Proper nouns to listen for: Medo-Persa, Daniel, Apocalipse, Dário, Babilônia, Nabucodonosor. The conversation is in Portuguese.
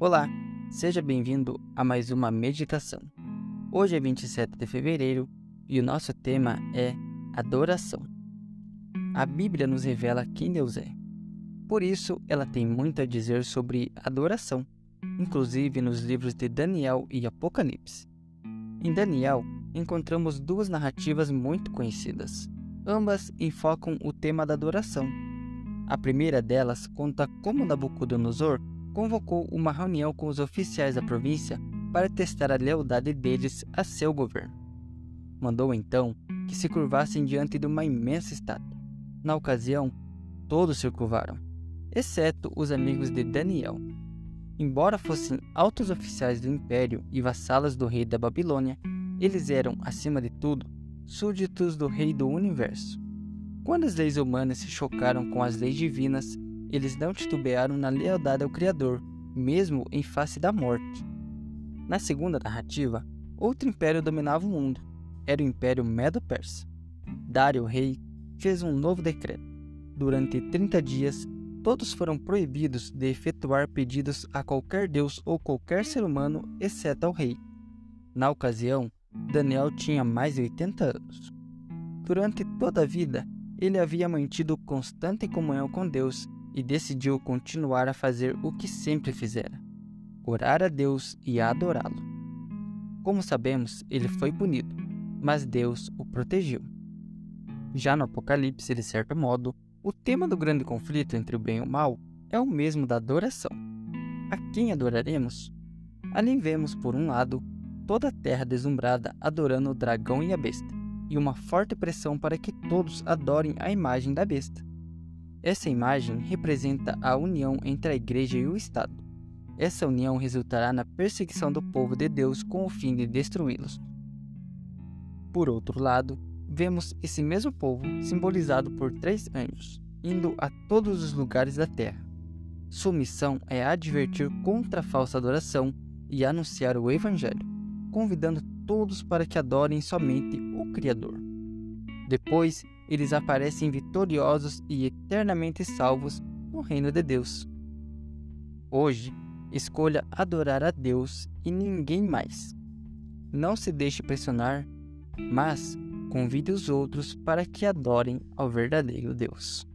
Olá, seja bem-vindo a mais uma meditação. Hoje é 27 de fevereiro e o nosso tema é adoração. A Bíblia nos revela quem Deus é. Por isso, ela tem muito a dizer sobre adoração, inclusive nos livros de Daniel e Apocalipse. Em Daniel, encontramos duas narrativas muito conhecidas. Ambas enfocam o tema da adoração. A primeira delas conta como Nabucodonosor convocou uma reunião com os oficiais da província para testar a lealdade deles a seu governo. Mandou então que se curvassem diante de uma imensa estátua. Na ocasião, todos se curvaram, exceto os amigos de Daniel. Embora fossem altos oficiais do império e vassalos do rei da Babilônia, eles eram, acima de tudo, súditos do rei do universo. Quando as leis humanas se chocaram com as leis divinas, eles não titubearam na lealdade ao Criador, mesmo em face da morte. Na segunda narrativa, outro império dominava o mundo. Era o Império Medo-Persa. Dário, rei, fez um novo decreto. Durante 30 dias, todos foram proibidos de efetuar pedidos a qualquer deus ou qualquer ser humano, exceto ao rei. Na ocasião, Daniel tinha mais de 80 anos. Durante toda a vida, ele havia mantido constante comunhão com Deus e decidiu continuar a fazer o que sempre fizera: orar a Deus e adorá-lo. Como sabemos, ele foi punido, mas Deus o protegeu. Já no Apocalipse, de certo modo, o tema do grande conflito entre o bem e o mal é o mesmo da adoração. A quem adoraremos? Ali vemos, por um lado, toda a terra deslumbrada adorando o dragão e a besta, e uma forte pressão para que todos adorem a imagem da besta. Essa imagem representa a união entre a igreja e o Estado. Essa união resultará na perseguição do povo de Deus com o fim de destruí-los. Por outro lado, vemos esse mesmo povo simbolizado por 3 anjos, indo a todos os lugares da terra. Sua missão é advertir contra a falsa adoração e anunciar o Evangelho, convidando todos para que adorem somente o Criador. Depois, eles aparecem vitoriosos e eternamente salvos no reino de Deus. Hoje, escolha adorar a Deus e ninguém mais. Não se deixe pressionar, mas convide os outros para que adorem ao verdadeiro Deus.